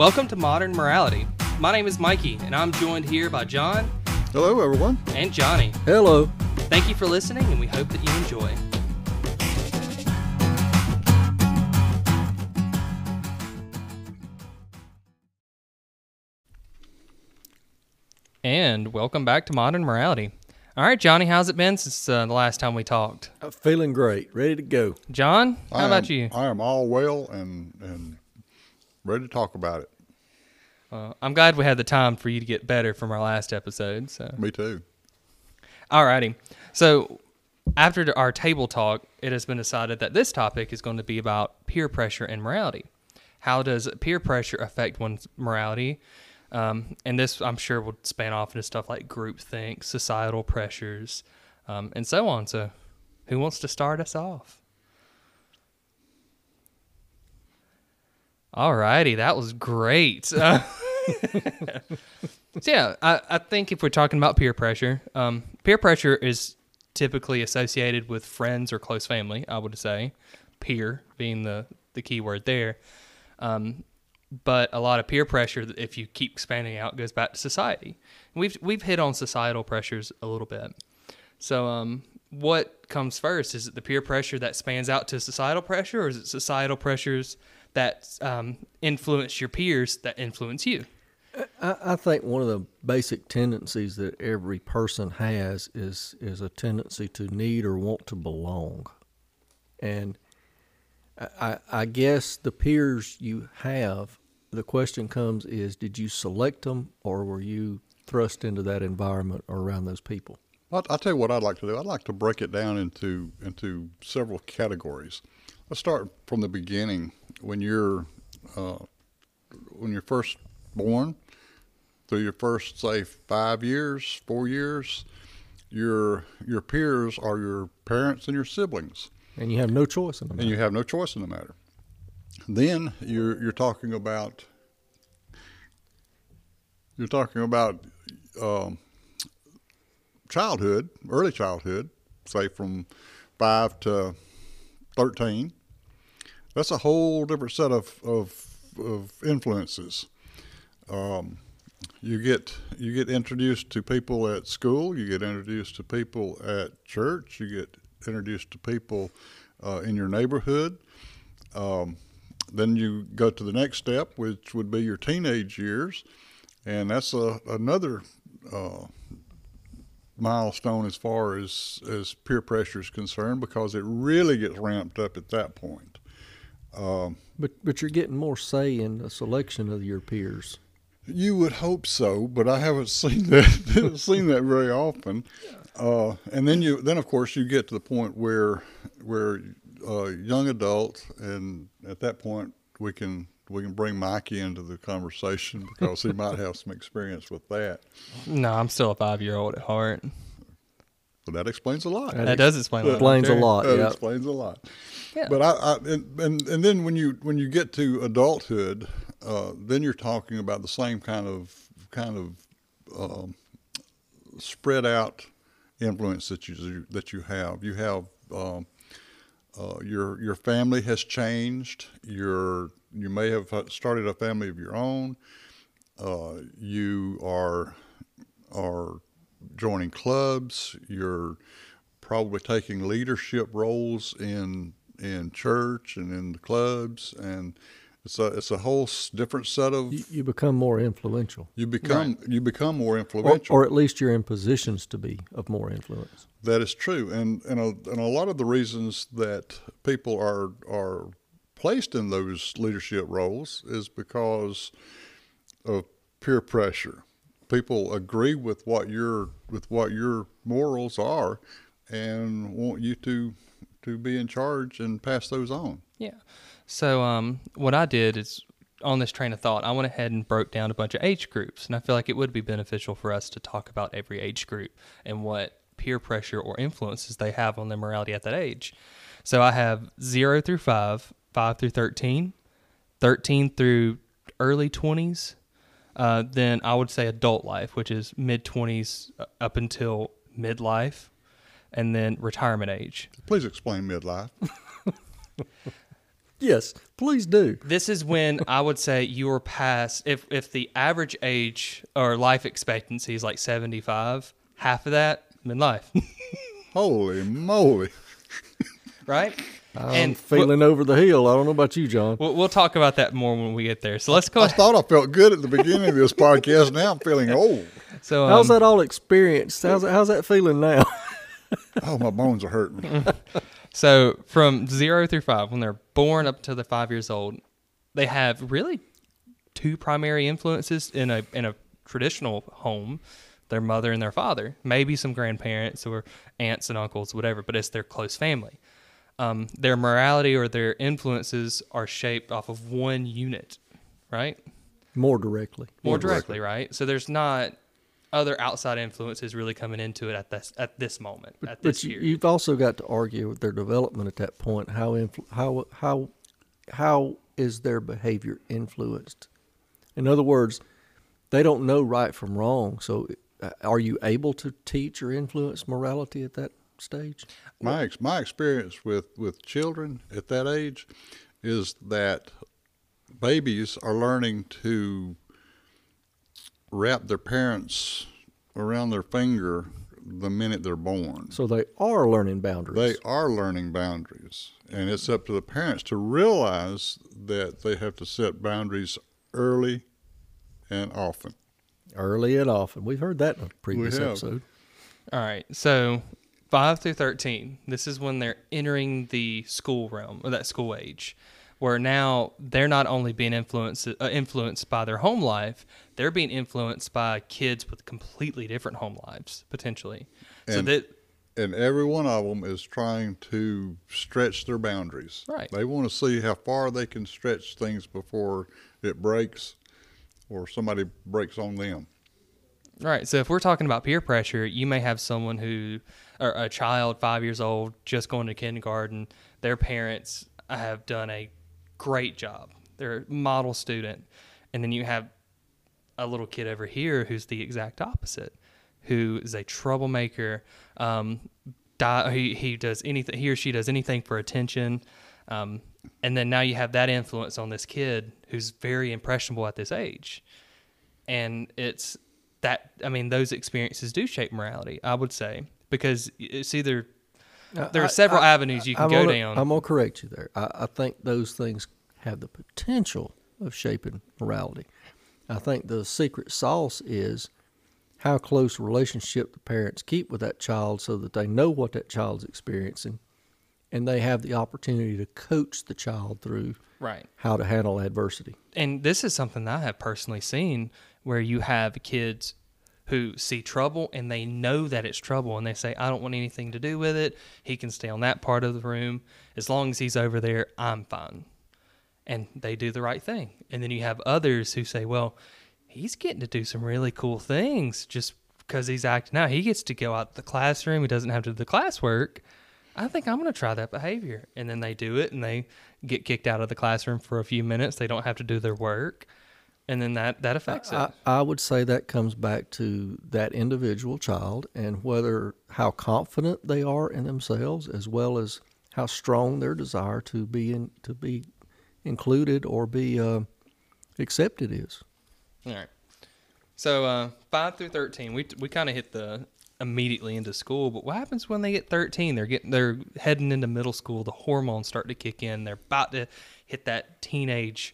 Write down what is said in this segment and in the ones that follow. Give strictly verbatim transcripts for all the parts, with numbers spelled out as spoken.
Welcome to Modern Morality. My name is Mikey, and I'm joined here by John. Hello, everyone. And Johnny. Hello. Thank you for listening, and we hope that you enjoy. And welcome back to Modern Morality. All right, Johnny, how's it been since uh, the last time we talked? I'm feeling great, ready to go. John, how I about am, you? I am all well and and ready to talk about it. Uh, I'm glad we had the time for you to get better from our last episode. So me too. All righty. So after our table talk, it has been decided that this topic is going to be about peer pressure and morality. How does peer pressure affect one's morality? Um, and this, I'm sure, will span off into stuff like groupthink, societal pressures, um, and so on. So who wants to start us off? All righty, that was great. Uh, so yeah, I, I think if we're talking about peer pressure, um, peer pressure is typically associated with friends or close family, I would say, peer being the, the key word there. Um But a lot of peer pressure, if you keep expanding out, goes back to society. We've we've hit on societal pressures a little bit. So um, what comes first? Is it the peer pressure that spans out to societal pressure, or is it societal pressures that um, influence your peers that influence you? I, I think one of the basic tendencies that every person has is is a tendency to need or want to belong. And I, I guess the peers you have, the question comes is, did you select them or were you thrust into that environment or around those people? Well, I'll tell you what I'd like to do. I'd like to break it down into into several categories. Let's start from the beginning. When you're uh, when you're first born, through your first, say, five years, four years, your your peers are your parents and your siblings. And you have no choice in the matter. And you have no choice in the matter. Then you're you're talking about you're talking about um, childhood, early childhood, say from five to thirteen. That's a whole different set of of, of influences. Um, you get you get introduced to people at school. You get introduced to people at church. You get introduced to people uh, in your neighborhood. Um, then you go to the next step, which would be your teenage years, and that's a, another uh, milestone as far as, as peer pressure is concerned, because it really gets ramped up at that point. Um, but but you're getting more say in the selection of your peers. You would hope so, but I haven't seen that seen that very often. Uh, and then you, then of course you get to the point where, where, uh, young adults, and at that point we can, we can bring Mikey into the conversation because he might have some experience with that. No, I'm still a five-year-old at heart. Well, that explains a lot. That, that ex- does explain that, a lot. Explains a lot. That yeah. explains a lot. Yeah. But I, I and, and, and then when you, when you get to adulthood, uh, then you're talking about the same kind of, kind of, um, spread out influence that you that you have. You have um, uh, your your family has changed. Your you may have started a family of your own. Uh, you are are joining clubs. You're probably taking leadership roles in in church and in the clubs, and it's a it's a whole different set of. You, you become more influential. You become right. you become more influential, or, or at least you're in positions to be of more influence. That is true, and and a, and a lot of the reasons that people are are placed in those leadership roles is because of peer pressure. People agree with what your with what your morals are, and want you to to be in charge and pass those on. Yeah. So um, what I did is, on this train of thought, I went ahead and broke down a bunch of age groups, and I feel like it would be beneficial for us to talk about every age group and what peer pressure or influences they have on their morality at that age. So I have zero through five, five through thirteen, thirteen through early twenties, uh, then I would say adult life, which is mid-twenties up until midlife, and then retirement age. Please explain midlife. Yes, please do. This is when I would say you are past, if, if the average age or life expectancy is like seventy-five, half of that, I'm in life. Holy moly. Right? I'm and feeling we'll, over the hill. I don't know about you, John. We'll, we'll talk about that more when we get there. So let's go. I thought I felt good at the beginning of this podcast. Now I'm feeling old. So um, how's that all experienced? How's how's that feeling now? Oh, my bones are hurting. So from zero through five, when they're born up to the five years old, they have really two primary influences in a in a traditional home: their mother and their father, maybe some grandparents or aunts and uncles, whatever. But it's their close family. Um, their morality or their influences are shaped off of one unit, right? More directly. More, More directly, directly, right? So there's not other outside influences really coming into it at this at this moment. But, at this but you, you've also got to argue with their development at that point. How influ- how how how is their behavior influenced? In other words, they don't know right from wrong. So, are you able to teach or influence morality at that stage? My ex- my experience with, with children at that age is that babies are learning to wrap their parents around their finger the minute they're born. So they are learning boundaries. They are learning boundaries. And it's up to the parents to realize that they have to set boundaries early and often. Early and often. We've heard that in a previous episode. All right. So five through thirteen, this is when they're entering the school realm, or that school age, where now they're not only being influenced uh, influenced by their home life, they're being influenced by kids with completely different home lives, potentially. And, so that, and every one of them is trying to stretch their boundaries. Right. They want to see how far they can stretch things before it breaks or somebody breaks on them. Right, so if we're talking about peer pressure, you may have someone who, or a child five years old, just going to kindergarten, their parents have done a great job. They're a model student. And then you have a little kid over here who's the exact opposite, who is a troublemaker. Um, die, he, he, does anything, he or she does anything for attention. Um, and then now you have that influence on this kid who's very impressionable at this age. And it's... That I mean, those experiences do shape morality, I would say, because it's either there are several I, I, avenues you can I'm go gonna, down. I'm gonna correct you there. I, I think those things have the potential of shaping morality. I think the secret sauce is how close a relationship the parents keep with that child, so that they know what that child's experiencing, and they have the opportunity to coach the child through right how to handle adversity. And this is something that I have personally seen, where you have kids who see trouble and they know that it's trouble and they say, I don't want anything to do with it. He can stay on that part of the room. As long as he's over there, I'm fine. And they do the right thing. And then you have others who say, well, he's getting to do some really cool things just because he's acting out. He gets to go out to the classroom. He doesn't have to do the classwork. I think I'm going to try that behavior. And then they do it and they get kicked out of the classroom for a few minutes. They don't have to do their work. And then that, that affects it. I, I would say that comes back to that individual child and whether how confident they are in themselves, as well as how strong their desire to be in, to be included or be uh, accepted is. All right. So uh, five through thirteen, we we kind of hit the immediately into school. But what happens when they get thirteen? They're getting they're heading into middle school. The hormones start to kick in. They're about to hit that teenage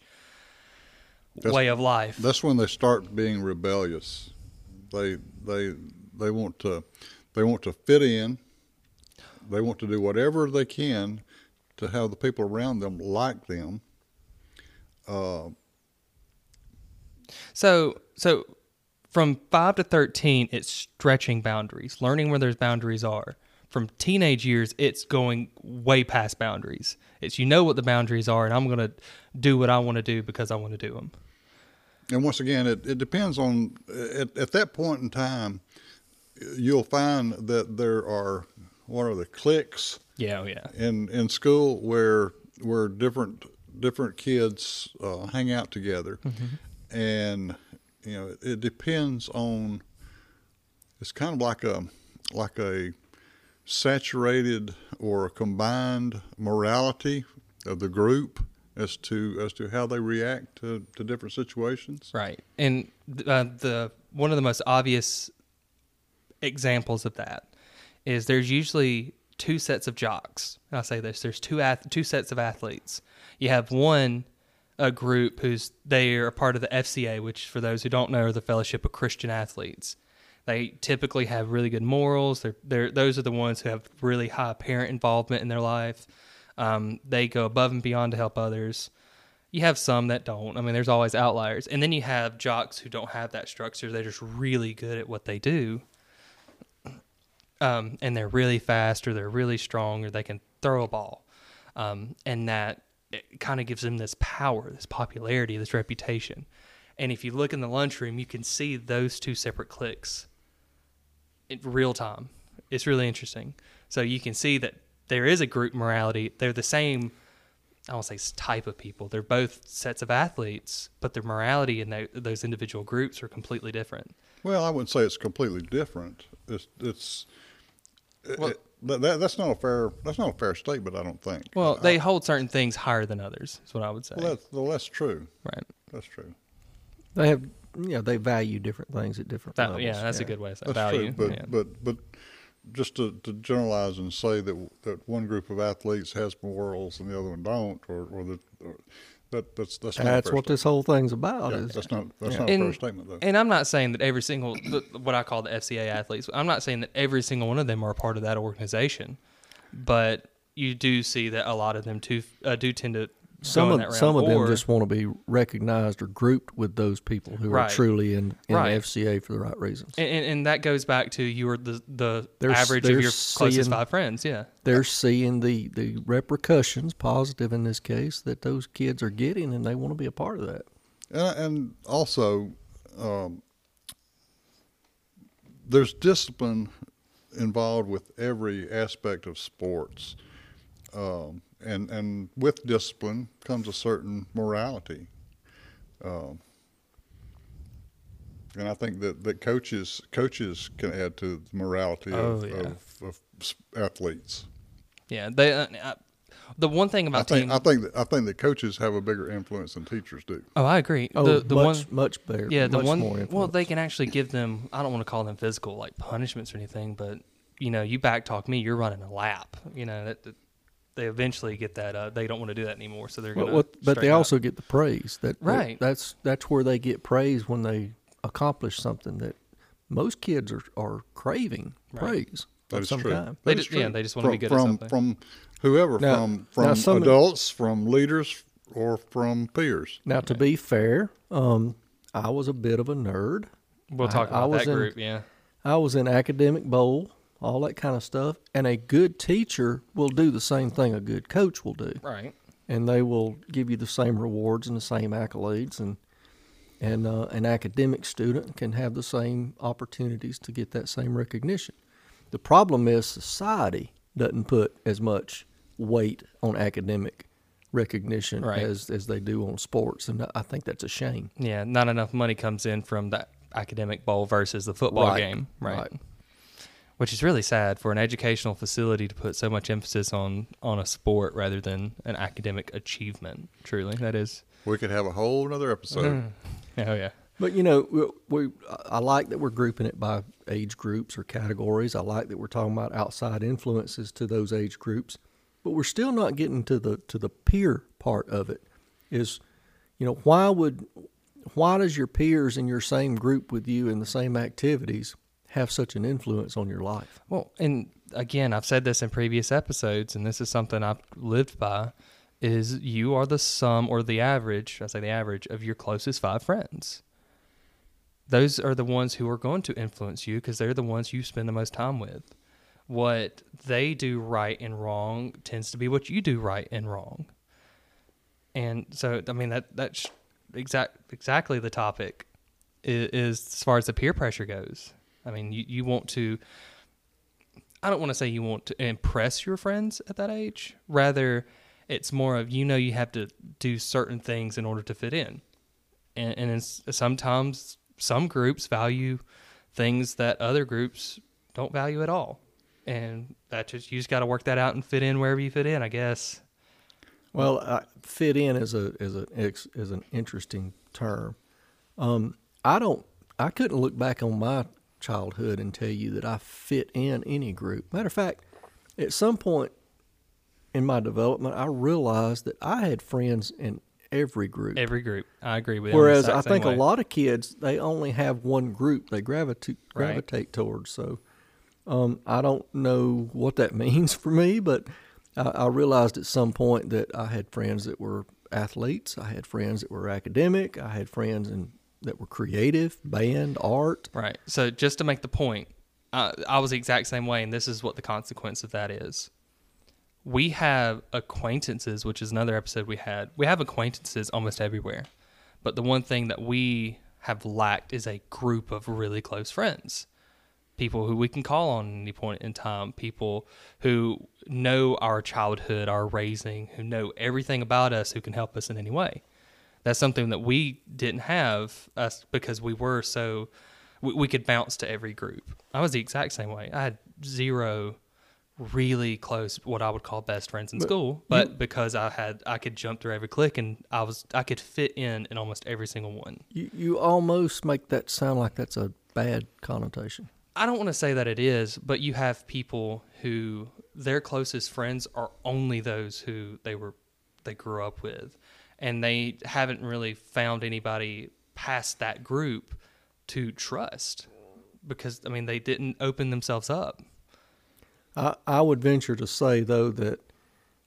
That's, way of life. That's when they start being rebellious. They they they want to they want to fit in. They want to do whatever they can to have the people around them like them. Uh, so so from five to thirteen, it's stretching boundaries, learning where those boundaries are. From teenage years, it's going way past boundaries. It's you know what the boundaries are, and I'm going to do what I want to do because I want to do them. And once again, it, it depends on, at, at that point in time, you'll find that there are, what are the cliques? Yeah, oh yeah. In, in school where where different different kids uh, hang out together. Mm-hmm. And, you know, it, it depends on, it's kind of like a like a saturated or combined morality of the group as to as to how they react to, to different situations. Right. And uh, the one of the most obvious examples of that is there's usually two sets of jocks. And I say this, there's two ath- two sets of athletes. You have one a group who's they are a part of the F C A, which for those who don't know are the Fellowship of Christian Athletes. They typically have really good morals. They're, they're, those are the ones who have really high parent involvement in their life. Um, they go above and beyond to help others. You have some that don't. I mean, there's always outliers. And then you have jocks who don't have that structure. They're just really good at what they do. Um, and they're really fast, or they're really strong, or they can throw a ball. Um, and that kind of gives them this power, this popularity, this reputation. And if you look in the lunchroom, you can see those two separate cliques in real time. It's really interesting. So you can see that there is a group morality. They're the same, I won't say type of people. They're both sets of athletes, but their morality in the, those individual groups are completely different. Well, I wouldn't say it's completely different. It's, it's well, it, that, that's not a fair that's not a fair statement, I don't think. Well, I, they hold certain things higher than others, is what I would say. Well, that's, well, that's true. Right. That's true. They have, you know, they value different things at different that, levels. Yeah, that's yeah. a good way to say that's value. True, but, yeah. but but just to, to generalize and say that that one group of athletes has morals and the other one don't, or or the or, that that's that's not that's what statement. This whole thing's about. Yeah, is that's not that's yeah. not and, a fair statement though. And I'm not saying that every single the, what I call the F C A athletes. I'm not saying that every single one of them are a part of that organization, but you do see that a lot of them too uh, do tend to. Some of some of them just want to be recognized or grouped with those people who right. are truly in, in right. the F C A for the right reasons. And, and, and that goes back to you are the, the they're, average they're of your seeing, closest five friends, yeah. They're seeing the, the repercussions, positive in this case, that those kids are getting, and they want to be a part of that. And, and also, um, there's discipline involved with every aspect of sports. Um And and with discipline comes a certain morality, um, and I think that, that coaches coaches can add to the morality oh, of, yeah. of, of athletes. Yeah, they. Uh, I, the one thing about I think, team, I think that, I think that coaches have a bigger influence than teachers do. Oh, I agree. Oh, the, the much one, much better. Yeah, the much one. More well, they can actually give them. I don't want to call them physical like punishments or anything, but you know, you backtalk me, you're running a lap. You know that. that they eventually get that uh, they don't want to do that anymore, so they're going well, to but they also up. Get the praise that right that's that's where they get praise when they accomplish something that most kids are, are craving right. praise that is, some true. That they is just, true yeah they just want from, to be good from, at something from whoever now, from from some, adults from leaders or from peers now right. To be fair, um, I was a bit of a nerd. We'll talk about I, I that group in, yeah I was in academic bowl, all that kind of stuff, and a good teacher will do the same thing a good coach will do. Right. And they will give you the same rewards and the same accolades, and and uh, an academic student can have the same opportunities to get that same recognition. The problem is society doesn't put as much weight on academic recognition right. as, as they do on sports, and I think that's a shame. Yeah, not enough money comes in from the academic bowl versus the football right. game. Right, right. Which is really sad for an educational facility to put so much emphasis on, on a sport rather than an academic achievement. Truly, that is. We could have a whole other episode. Mm. Oh yeah. But you know, we, we I like that we're grouping it by age groups or categories. I like that we're talking about outside influences to those age groups, but we're still not getting to the to the peer part of it. Is, you know, why would why does your peers in your same group with you in the same activities have such an influence on your life? Well, and again, I've said this in previous episodes, and this is something I've lived by, is you are the sum or the average, I say the average, of your closest five friends. Those are the ones who are going to influence you because they're the ones you spend the most time with. What they do right and wrong tends to be what you do right and wrong. And so, I mean, that that's exact, exactly the topic is, is as far as the peer pressure goes. I mean, you, you want to, I don't want to say you want to impress your friends at that age. Rather, it's more of, you know, you have to do certain things in order to fit in. And, and it's, sometimes some groups value things that other groups don't value at all. And that just, you just got to work that out and fit in wherever you fit in, I guess. Well, uh, fit in is a is a is an interesting term. Um, I don't. I couldn't look back on my childhood and tell you that I fit in any group. Matter of fact, at some point in my development, I realized that I had friends in every group. Every group, I agree with. Whereas I think a lot of kids, they only have one group they gravitate gravitate towards. So um, I don't know what that means for me, but I, I realized at some point that I had friends that were athletes. I had friends that were academic. I had friends in that were creative, band, art. Right. So just to make the point, uh, I was the exact same way, and this is what the consequence of that is. We have acquaintances, which is another episode we had. We have acquaintances almost everywhere. But the one thing that we have lacked is a group of really close friends, people who we can call on at any point in time, people who know our childhood, our raising, who know everything about us, who can help us in any way. That's something that we didn't have us because we were so, we, we could bounce to every group. I was the exact same way. I had zero really close, what I would call best friends in but school, but you, because I had, I could jump through every clique and I was, I could fit in in almost every single one. You, you almost make that sound like that's a bad connotation. I don't want to say that it is, but you have people who their closest friends are only those who they were, they grew up with. And they haven't really found anybody past that group to trust because, I mean, they didn't open themselves up. I, I would venture to say, though, that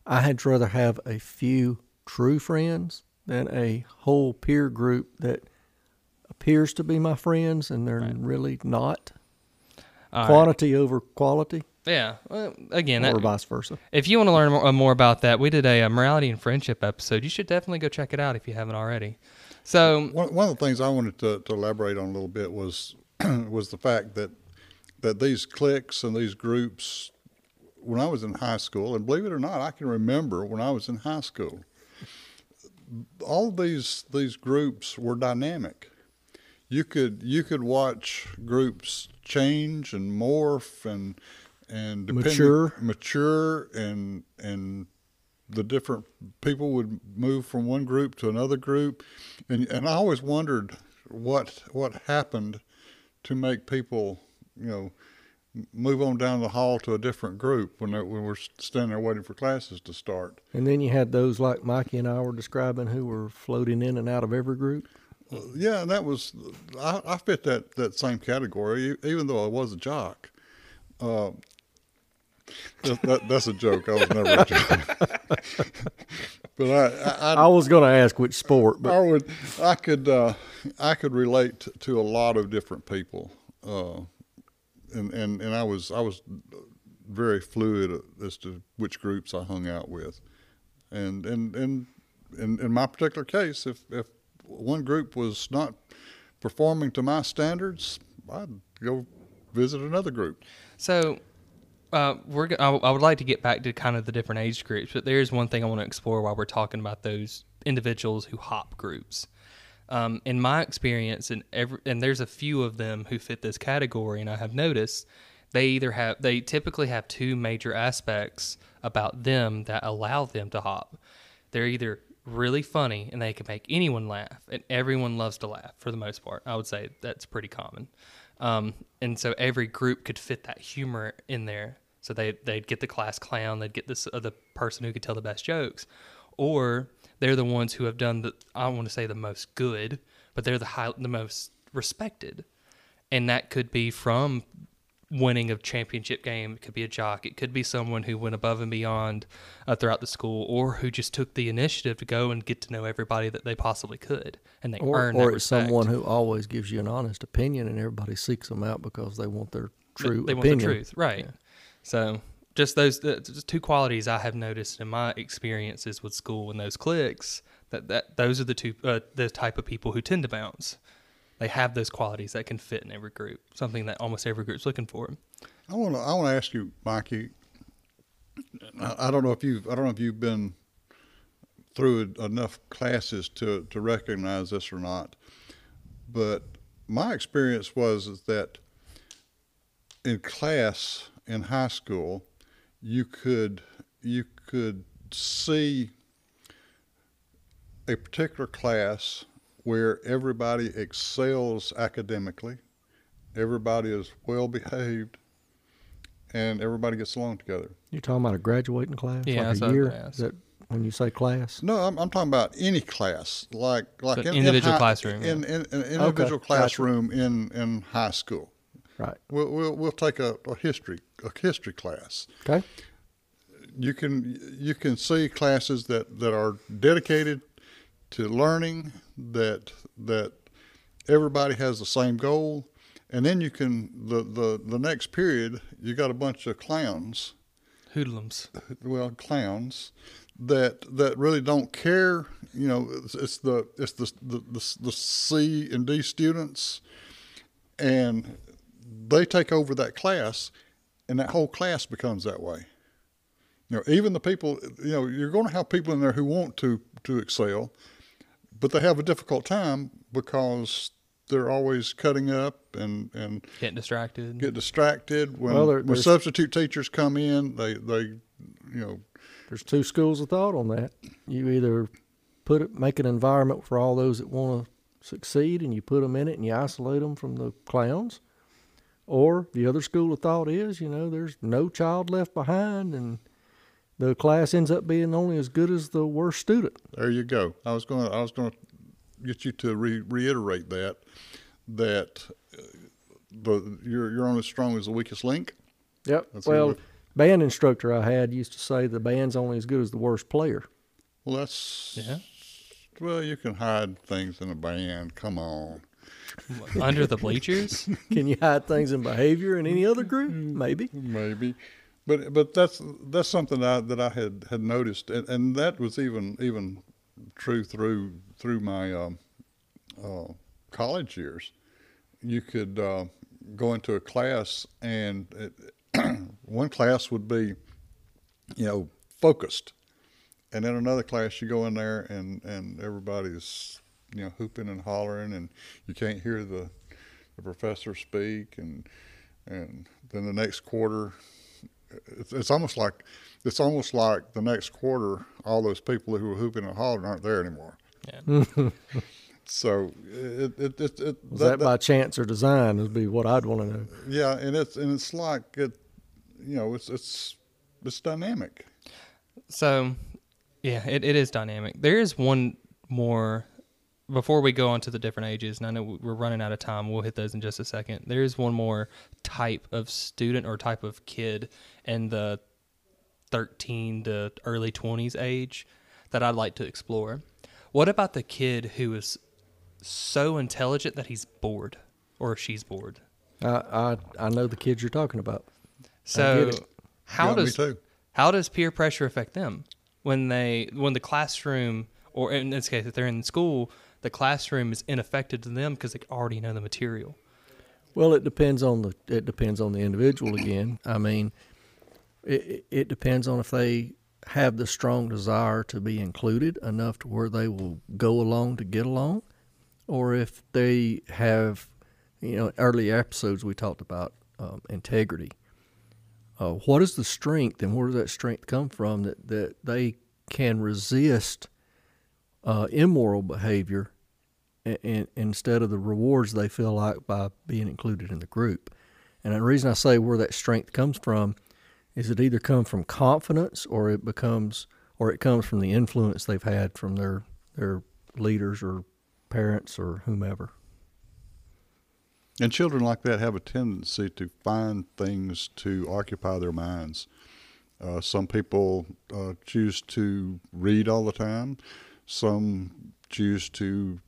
I had rather have a few true friends than a whole peer group that appears to be my friends and they're right. really not. All Quantity right. over quality. Yeah, well, again, or that, vice versa. If you want to learn more, more about that, we did a, a morality and friendship episode. You should definitely go check it out if you haven't already. So one, one of the things I wanted to, to elaborate on a little bit was was the fact that that these cliques and these groups. When I was in high school, and believe it or not, I can remember when I was in high school. All these these groups were dynamic. You could you could watch groups change and morph and. And mature, mature, and and the different people would move from one group to another group, and and I always wondered what what happened to make people, you know, move on down the hall to a different group when they, when we're standing there waiting for classes to start. And then you had those like Mikey and I were describing who were floating in and out of every group. Uh, yeah, and that was I, I fit that that same category, even though I was a jock. Uh, That, that, that's a joke. I was never a joke. But I, I, I, I was going to ask which sport. But. I would, I could, uh, I could relate to a lot of different people, uh, and and and I was I was very fluid as to which groups I hung out with, and and and in my particular case, if if one group was not performing to my standards, I'd go visit another group. So. Uh, we're. I, I would like to get back to kind of the different age groups, but there is one thing I want to explore while we're talking about those individuals who hop groups. Um, in my experience, and every, and there's a few of them who fit this category, and I have noticed they either have they typically have two major aspects about them that allow them to hop. They're either really funny and they can make anyone laugh, and everyone loves to laugh for the most part. I would say that's pretty common. Um, and so every group could fit that humor in there. So they, they'd get the class clown, they'd get this other person who could tell the best jokes, or they're the ones who have done the, I don't want to say the most good, but they're the high, the most respected. And that could be from winning a championship game. It could be a jock. It could be someone who went above and beyond uh, throughout the school, or who just took the initiative to go and get to know everybody that they possibly could, and they or, earned or that respect. Or someone who always gives you an honest opinion, and everybody seeks them out because they want their true they, they opinion. They want the truth, right? Yeah. So just those uh, just two qualities I have noticed in my experiences with school and those cliques. That that those are the two uh, the type of people who tend to bounce. They have those qualities that can fit in every group, something that almost every group's looking for. I want to I want to ask you, Mikey. I, I don't know if you've I don't know if you've been through enough classes to to recognize this or not, but my experience was is that in class in high school, you could you could see a particular class where everybody excels academically, everybody is well behaved, and everybody gets along together. You're talking about a graduating class, yeah, like a year. Is that when you say class? No, I'm, I'm talking about any class, like like so in, individual in high, classroom, in, in, in, in individual okay. classroom gotcha. in in high school. Right. We'll we'll, we'll take a, a history a history class. Okay. You can you can see classes that that are dedicated to learning, that that everybody has the same goal. And then you can, the, the, the next period, you got a bunch of clowns. Hoodlums. Well, clowns that that really don't care. You know, it's, it's the it's the, the the the C and D students, and they take over that class, and that whole class becomes that way. You know, even the people, you know, you're going to have people in there who want to to excel, but they have a difficult time because they're always cutting up and, and getting distracted. Get distracted when, well, there, when substitute teachers come in. They they you know there's two schools of thought on that. You either put it, make an environment for all those that want to succeed, and you put them in it and you isolate them from the clowns, or the other school of thought is, you know, there's no child left behind, and the class ends up being only as good as the worst student. There you go. I was going. I was going. Get you to re reiterate that that the you're you're only as strong as the weakest link. Yep. That's well, band instructor I had used to say the band's only as good as the worst player. Well, that's yeah. Well, you can hide things in a band. Come on. Under the bleachers? Can you hide things in behavior in any other group? Maybe. Maybe. But but that's that's something that I, that I had had noticed, and, and that was even even. True through through my um, uh, college years. You could uh, go into a class, and it, one class would be, you know, focused, and then another class you go in there, and and everybody's, you know, hooping and hollering, and you can't hear the, the professor speak, and and then the next quarter, it's, it's almost like. It's almost like the next quarter, all those people who were hooping and hollering aren't there anymore. Yeah. So it it it, it was that, that by that, chance or design would be what I'd want to know. Yeah, and it's and it's like it, you know, it's it's it's dynamic. So, yeah, it it is dynamic. There is one more before we go on to the different ages, and I know we're running out of time. We'll hit those in just a second. There is one more type of student or type of kid, and the thirteen to early twenties age that I'd like to explore. What about the kid who is so intelligent that he's bored or she's bored? I I, I know the kids you're talking about. So how does how does peer pressure affect them when they when the classroom, or in this case if they're in school, the classroom is ineffective to them because they already know the material? Well, it depends on the it depends on the individual again. I mean. It, it depends on if they have the strong desire to be included enough to where they will go along to get along, or if they have, you know, early episodes we talked about um, integrity. Uh, what is the strength, and where does that strength come from that, that they can resist uh, immoral behavior and, and instead of the rewards they feel like by being included in the group? And the reason I say where that strength comes from is it either come from confidence, or it becomes, or it comes from the influence they've had from their their leaders or parents or whomever. And children like that have a tendency to find things to occupy their minds. Uh, some people uh, choose to read all the time. Some choose to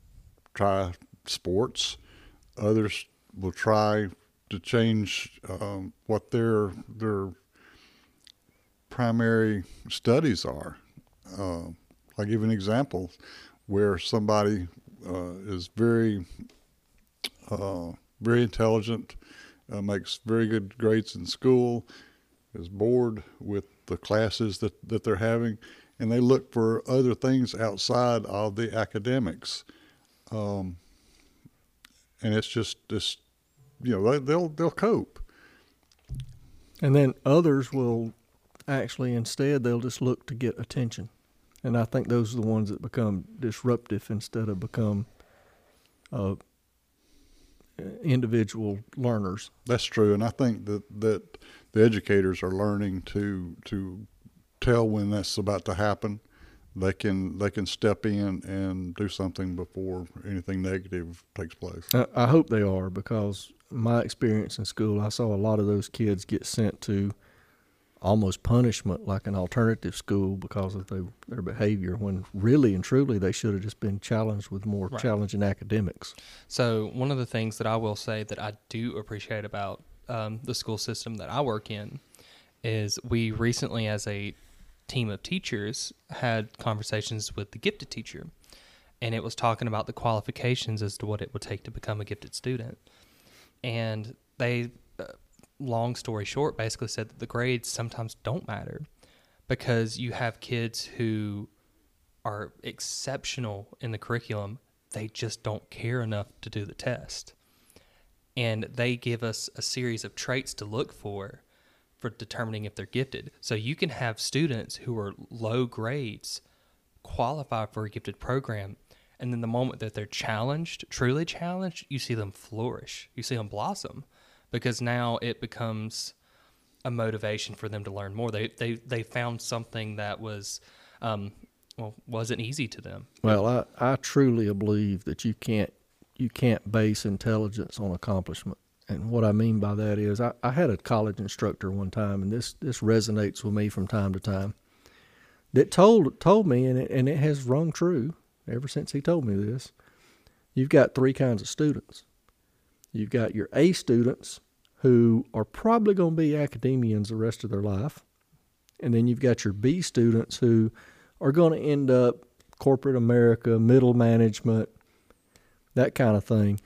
try sports. Others will try to change um, what their their primary studies are. Uh, I'll give an example where somebody uh, is very, uh, very intelligent, uh, makes very good grades in school, is bored with the classes that, that they're having, and they look for other things outside of the academics. Um, and it's just, it's, you know, they, they'll, they'll cope. And then others will... Actually, instead, they'll just look to get attention. And I think those are the ones that become disruptive instead of become uh, individual learners. That's true, and I think that, that the educators are learning to to tell when that's about to happen. They can they can step in and do something before anything negative takes place. I, I hope they are, because my experience in school, I saw a lot of those kids get sent to almost punishment, like an alternative school, because of they, their behavior, when really and truly they should have just been challenged with more right. challenging academics. So one of the things that I will say that I do appreciate about um, the school system that I work in is we recently, as a team of teachers, had conversations with the gifted teacher, and it was talking about the qualifications as to what it would take to become a gifted student. And they... Uh, long story short, basically said that the grades sometimes don't matter, because you have kids who are exceptional in the curriculum. They just don't care enough to do the test. And they give us a series of traits to look for, for determining if they're gifted. So you can have students who are low grades qualify for a gifted program, and then the moment that they're challenged, truly challenged, you see them flourish. You see them blossom. Because now it becomes a motivation for them to learn more. They they, they found something that was, um, well, wasn't easy to them. Well, I, I truly believe that you can't you can't base intelligence on accomplishment. And what I mean by that is, I, I had a college instructor one time, and this this resonates with me from time to time, that told told me, and it, and it has rung true ever since he told me this. You've got three kinds of students. You've got your A students, who are probably going to be academicians the rest of their life. And then you've got your B students, who are going to end up corporate America, middle management, that kind of thing.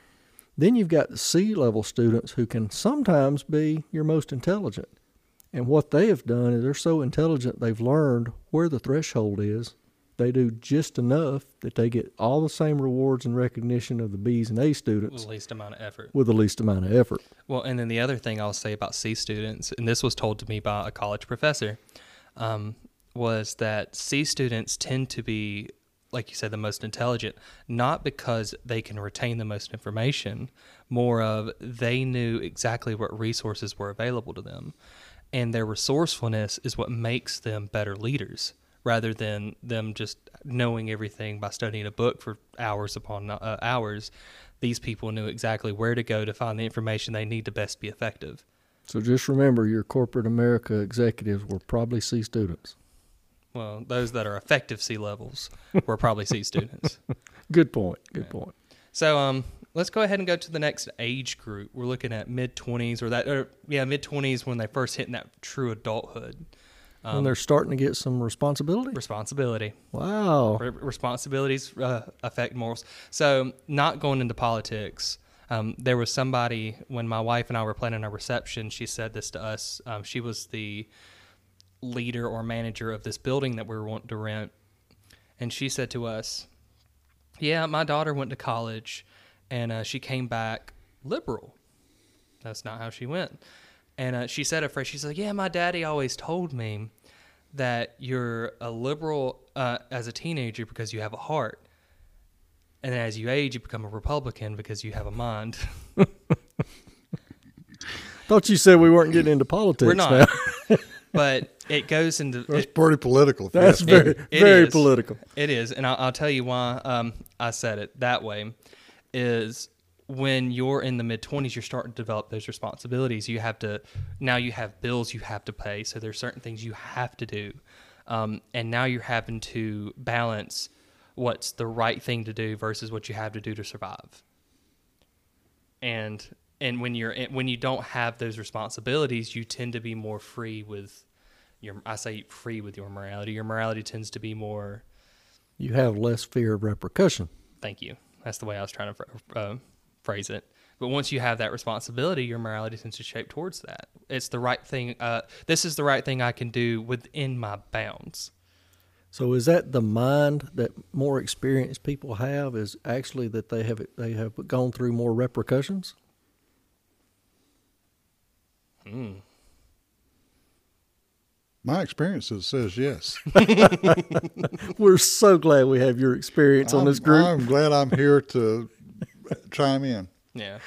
Then you've got the C-level students, who can sometimes be your most intelligent. And what they have done is they're so intelligent, they've learned where the threshold is. They do just enough that they get all the same rewards and recognition of the B's and A students. With the least amount of effort. With the least amount of effort. Well, and then the other thing I'll say about C students, and this was told to me by a college professor, um, was that C students tend to be, like you said, the most intelligent, not because they can retain the most information, more of they knew exactly what resources were available to them. And their resourcefulness is what makes them better leaders, rather than them just knowing everything by studying a book for hours upon uh, hours. These people knew exactly where to go to find the information they need to best be effective. So just remember, your corporate America executives were probably C students. Well, those that are effective C levels were probably C students. Good point, good yeah. point. So um, let's go ahead and go to the next age group. We're looking at mid-twenties, or that, or, yeah, mid-twenties, when they first hit in that true adulthood. When they're starting to get some responsibility? Responsibility. Wow. Re- responsibilities uh, affect morals. So, not going into politics, um, there was somebody, when my wife and I were planning our reception, she said this to us. Um, she was the leader or manager of this building that we were wanting to rent. And she said to us, yeah, my daughter went to college, and uh, she came back liberal. That's not how she went. And uh, she said a phrase, she's like, yeah, my daddy always told me that you're a liberal uh, as a teenager because you have a heart. And then as you age, you become a Republican because you have a mind. Thought you said we weren't getting into politics. We're not. Now. But it goes into... That's it, pretty political. That's it, very, it very is. political. It is. And I'll, I'll tell you why um, I said it that way is... When you're in the mid-twenties, you're starting to develop those responsibilities. You have to, now you have bills you have to pay, so there's certain things you have to do. Um, and now you're having to balance what's the right thing to do versus what you have to do to survive. And and when you're when you don't have those responsibilities, you tend to be more free with your, I say free with your morality. Your morality tends to be more... You have less fear of repercussion. Thank you. That's the way I was trying to... Uh, phrase it. But once you have that responsibility, your morality tends to shape towards that. It's the right thing. Uh, this is the right thing I can do within my bounds. So is that the mind that more experienced people have, is actually that they have they have gone through more repercussions? Hmm. My experiences says yes. We're so glad we have your experience I'm, on this group. I'm glad I'm here to chime in. Yeah.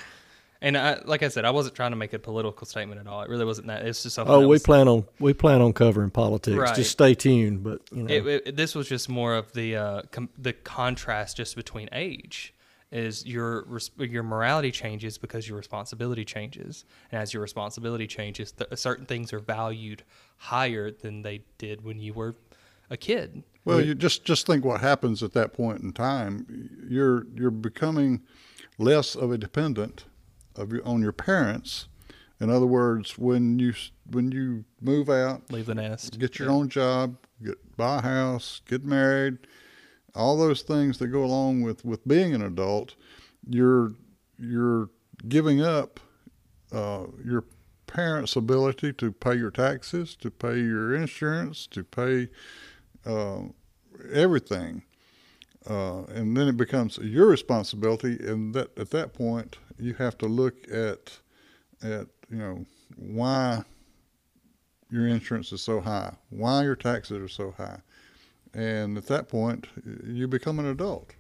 And I, like I said, I wasn't trying to make a political statement at all. It really wasn't that. It's just something. Oh, we plan on we plan on covering politics. Right. Just stay tuned. But you know, it, it, this was just more of the uh, com- the contrast just between age. Is your your morality changes because your responsibility changes, and as your responsibility changes, th- certain things are valued higher than they did when you were a kid. Well, I mean, you just just think what happens at that point in time. You're you're becoming less of a dependent of your, on your parents. In other words, when you when you move out, leave the nest, get your yeah. own job, get buy a house, get married. All those things that go along with, with being an adult, you're you're giving up uh, your parents' ability to pay your taxes, to pay your insurance, to pay uh, everything, uh, and then it becomes your responsibility. And that at that point, you have to look at at you know why your insurance is so high, why your taxes are so high. And at that point, you become an adult.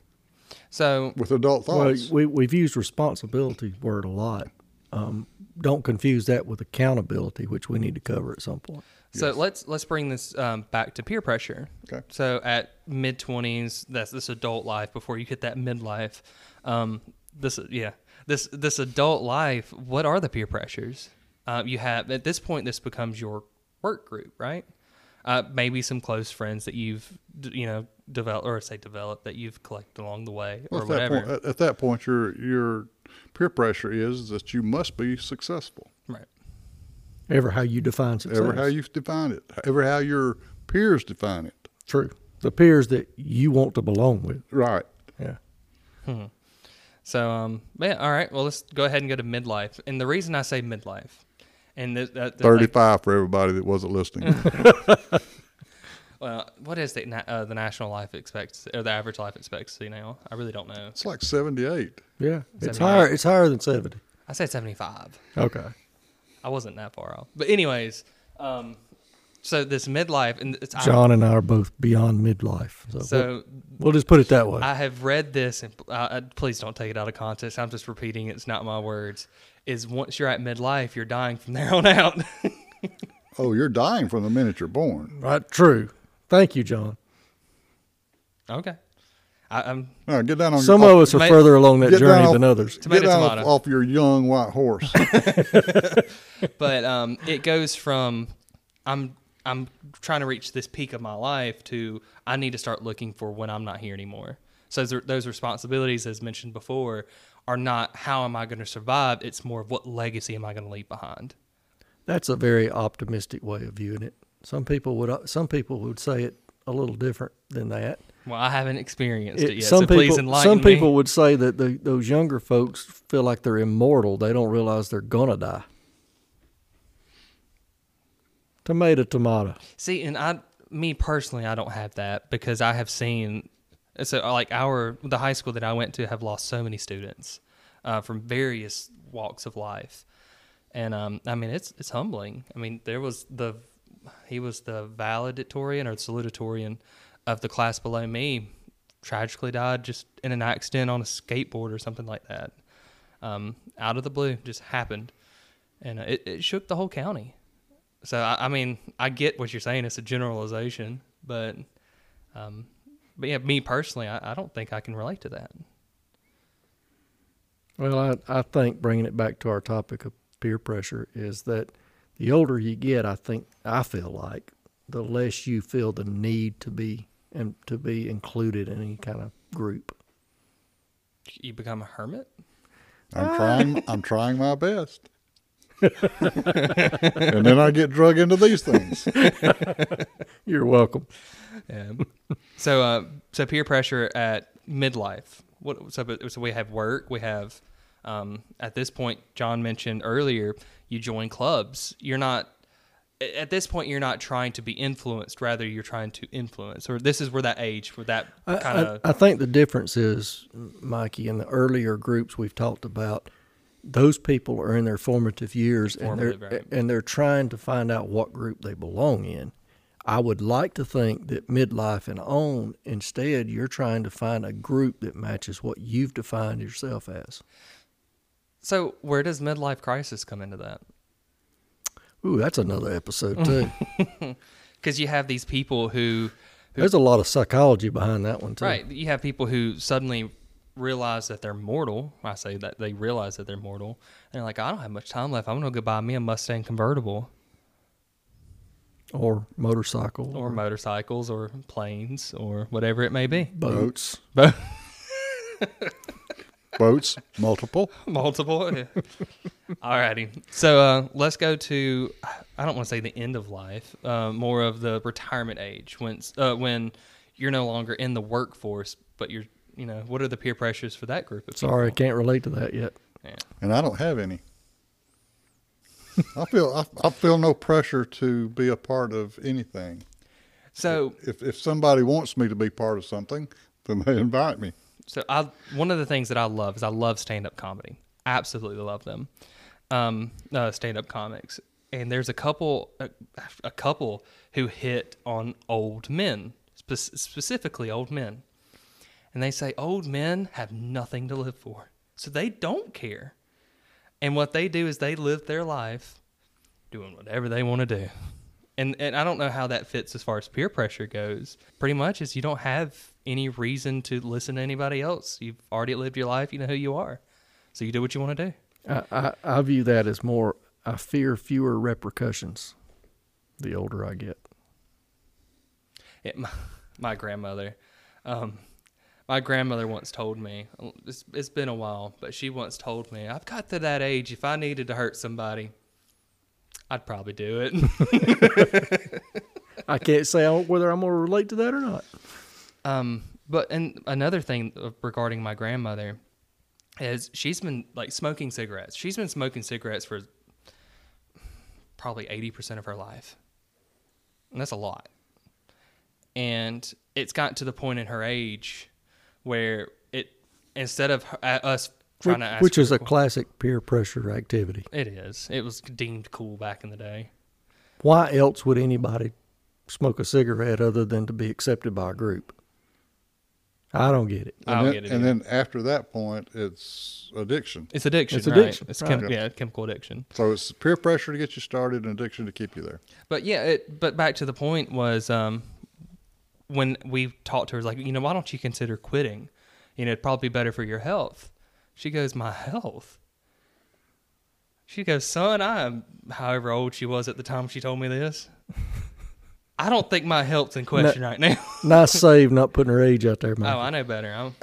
So with adult thoughts, well, we, we've used responsibility word a lot. Um, don't confuse that with accountability, which we need to cover at some point. So yes. let's let's bring this um, back to peer pressure. Okay. So at mid twenties, that's this adult life before you hit that midlife. Um, this yeah, this this adult life. What are the peer pressures uh, you have at this point? This becomes your work group, right? Uh, maybe some close friends that you've, you know, developed or say developed that you've collected along the way or well, at whatever. That point, at that point, your your peer pressure is that you must be successful. Right. Ever how you define success. Ever how you define it. Ever how your peers define it. True. The peers that you want to belong with. Right. Yeah. Hmm. So, um, yeah, all right. Well, let's go ahead and go to midlife. And the reason I say midlife. And the, the, the, thirty-five like, for everybody that wasn't listening. Well, what is the, uh, the national life expectancy or the average life expectancy now? I really don't know. It's like seventy-eight. Yeah, seventy-eight. It's higher. It's higher than seventy. I said seventy-five. Okay, I wasn't that far off. But anyways, um, so this midlife and it's, John I, and I are both beyond midlife. So, so we'll, we'll just put it that way. I have read this, and uh, please don't take it out of context. I'm just repeating. It's not my words. Is once you're at midlife, you're dying from there on out. Oh, you're dying from the minute you're born. Right, true. Thank you, John. Okay. I, I'm. All right, get down on some your, of off, us are tomato, further along that journey off, than others. Tomato, get down tomato. Off, off your young white horse. But um, it goes from I'm I'm trying to reach this peak of my life to I need to start looking for when I'm not here anymore. So those, those responsibilities, as mentioned before, are not how am I going to survive, it's more of what legacy am I going to leave behind. That's a very optimistic way of viewing it. Some people would some people would say it a little different than that. Well, I haven't experienced it, it yet, some so people, please enlighten some me. Some people would say that the, those younger folks feel like they're immortal. They don't realize they're going to die. Tomato, tomato. See, and I, me personally, I don't have that because I have seen... So, like our the high school that I went to have lost so many students uh, from various walks of life, and um, I mean it's it's humbling. I mean there was the he was the valedictorian or salutatorian of the class below me, tragically died just in an accident on a skateboard or something like that, um, out of the blue, just happened, and uh, it, it shook the whole county. So I, I mean I get what you're saying. It's a generalization, but. Um, But yeah, me personally, I, I don't think I can relate to that. Well, I, I think bringing it back to our topic of peer pressure is that the older you get, I think I feel like the less you feel the need to be and to be included in any kind of group. You become a hermit? I'm ah. trying. I'm trying my best, and then I get drug into these things. You're welcome. Yeah. So, uh, so peer pressure at midlife. What? So, so we have work. We have um, at this point, John mentioned earlier. You join clubs. You're not at this point. You're not trying to be influenced. Rather, you're trying to influence. Or this is where that age, where that kind of. I, I think the difference is, Mikey, in the earlier groups we've talked about. Those people are in their formative years, formative, and they're right. and they're trying to find out what group they belong in. I would like to think that midlife and on, instead, you're trying to find a group that matches what you've defined yourself as. So where does midlife crisis come into that? Ooh, that's another episode, too. Because you have these people who, who... There's a lot of psychology behind that one, too. Right. You have people who suddenly realize that they're mortal. I say that they realize that they're mortal. And they're like, I don't have much time left. I'm going to go buy me a Mustang convertible. Or motorcycle. Or motorcycles or planes or whatever it may be. Boats. Boats. Boats, multiple. Multiple. Yeah. All righty. So uh, let's go to, I don't want to say the end of life, uh, more of the retirement age, when uh, when you're no longer in the workforce, but you're, you know, what are the peer pressures for that group of people? Sorry, I can't relate to that yet. Yeah. And I don't have any. I feel I, I feel no pressure to be a part of anything. So if, if somebody wants me to be part of something, then they invite me. So I, one of the things that I love is I love stand-up comedy. Absolutely love them, um, uh, stand-up comics. And there's a couple, a, a couple who hit on old men, spe- specifically old men. And they say old men have nothing to live for, so they don't care. And what they do is they live their life doing whatever they want to do. And and I don't know how that fits as far as peer pressure goes. Pretty much is you don't have any reason to listen to anybody else. You've already lived your life. You know who you are. So you do what you want to do. I, I, I view that as more, I fear fewer repercussions the older I get. It, my, my grandmother, um, my grandmother once told me, it's, it's been a while, but she once told me, I've got to that age, if I needed to hurt somebody, I'd probably do it. I can't say whether I'm going to relate to that or not. Um, but and another thing regarding my grandmother is she's been like smoking cigarettes. She's been smoking cigarettes for probably eighty percent of her life. And that's a lot. And it's gotten to the point in her age where it, instead of us trying to ask, which is a classic peer pressure activity. It is. It was deemed cool back in the day. Why else would anybody smoke a cigarette other than to be accepted by a group? I don't get it. I don't get it. And then after that point, it's addiction. It's addiction. It's addiction. Right. It's chem- right. Yeah, chemical addiction. So it's peer pressure to get you started and addiction to keep you there. But yeah, it, but back to the point was, um, when we talked to her, like, you know, why don't you consider quitting? You know, it'd probably be better for your health. She goes, my health? She goes, son, I'm however old she was at the time she told me this. I don't think my health's in question not, right now. Nice save, not putting her age out there, man. Oh, I know better. I'm,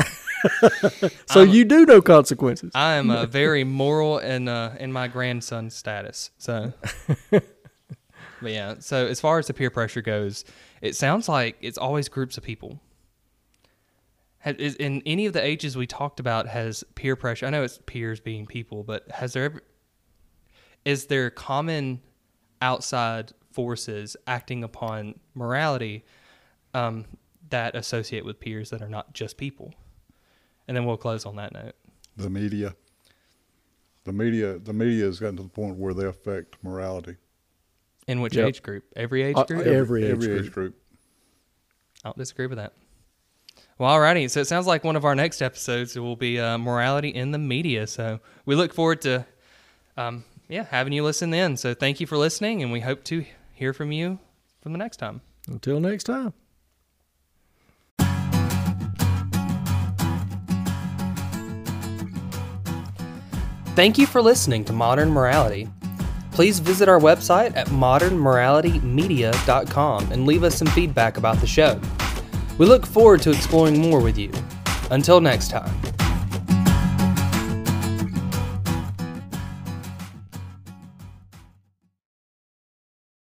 so I'm, you do know consequences. I am a very moral in, uh, in my grandson's status. So, but yeah, so as far as the peer pressure goes, it sounds like it's always groups of people. Has, in any of the ages we talked about, has peer pressure, I know it's peers being people, but has there ever, is there common outside forces acting upon morality um, that associate with peers that are not just people? And then we'll close on that note. The media. The media, the media has gotten to the point where they affect morality. In which yep. age group? Every age group? Uh, every every, age, every group. age group. I don't disagree with that. Well, alrighty. So it sounds like one of our next episodes will be uh, morality in the media. So we look forward to um, yeah, having you listen in. So thank you for listening, and we hope to hear from you from the next time. Until next time. Thank you for listening to Modern Morality. Please visit our website at modern morality media dot com and leave us some feedback about the show. We look forward to exploring more with you. Until next time.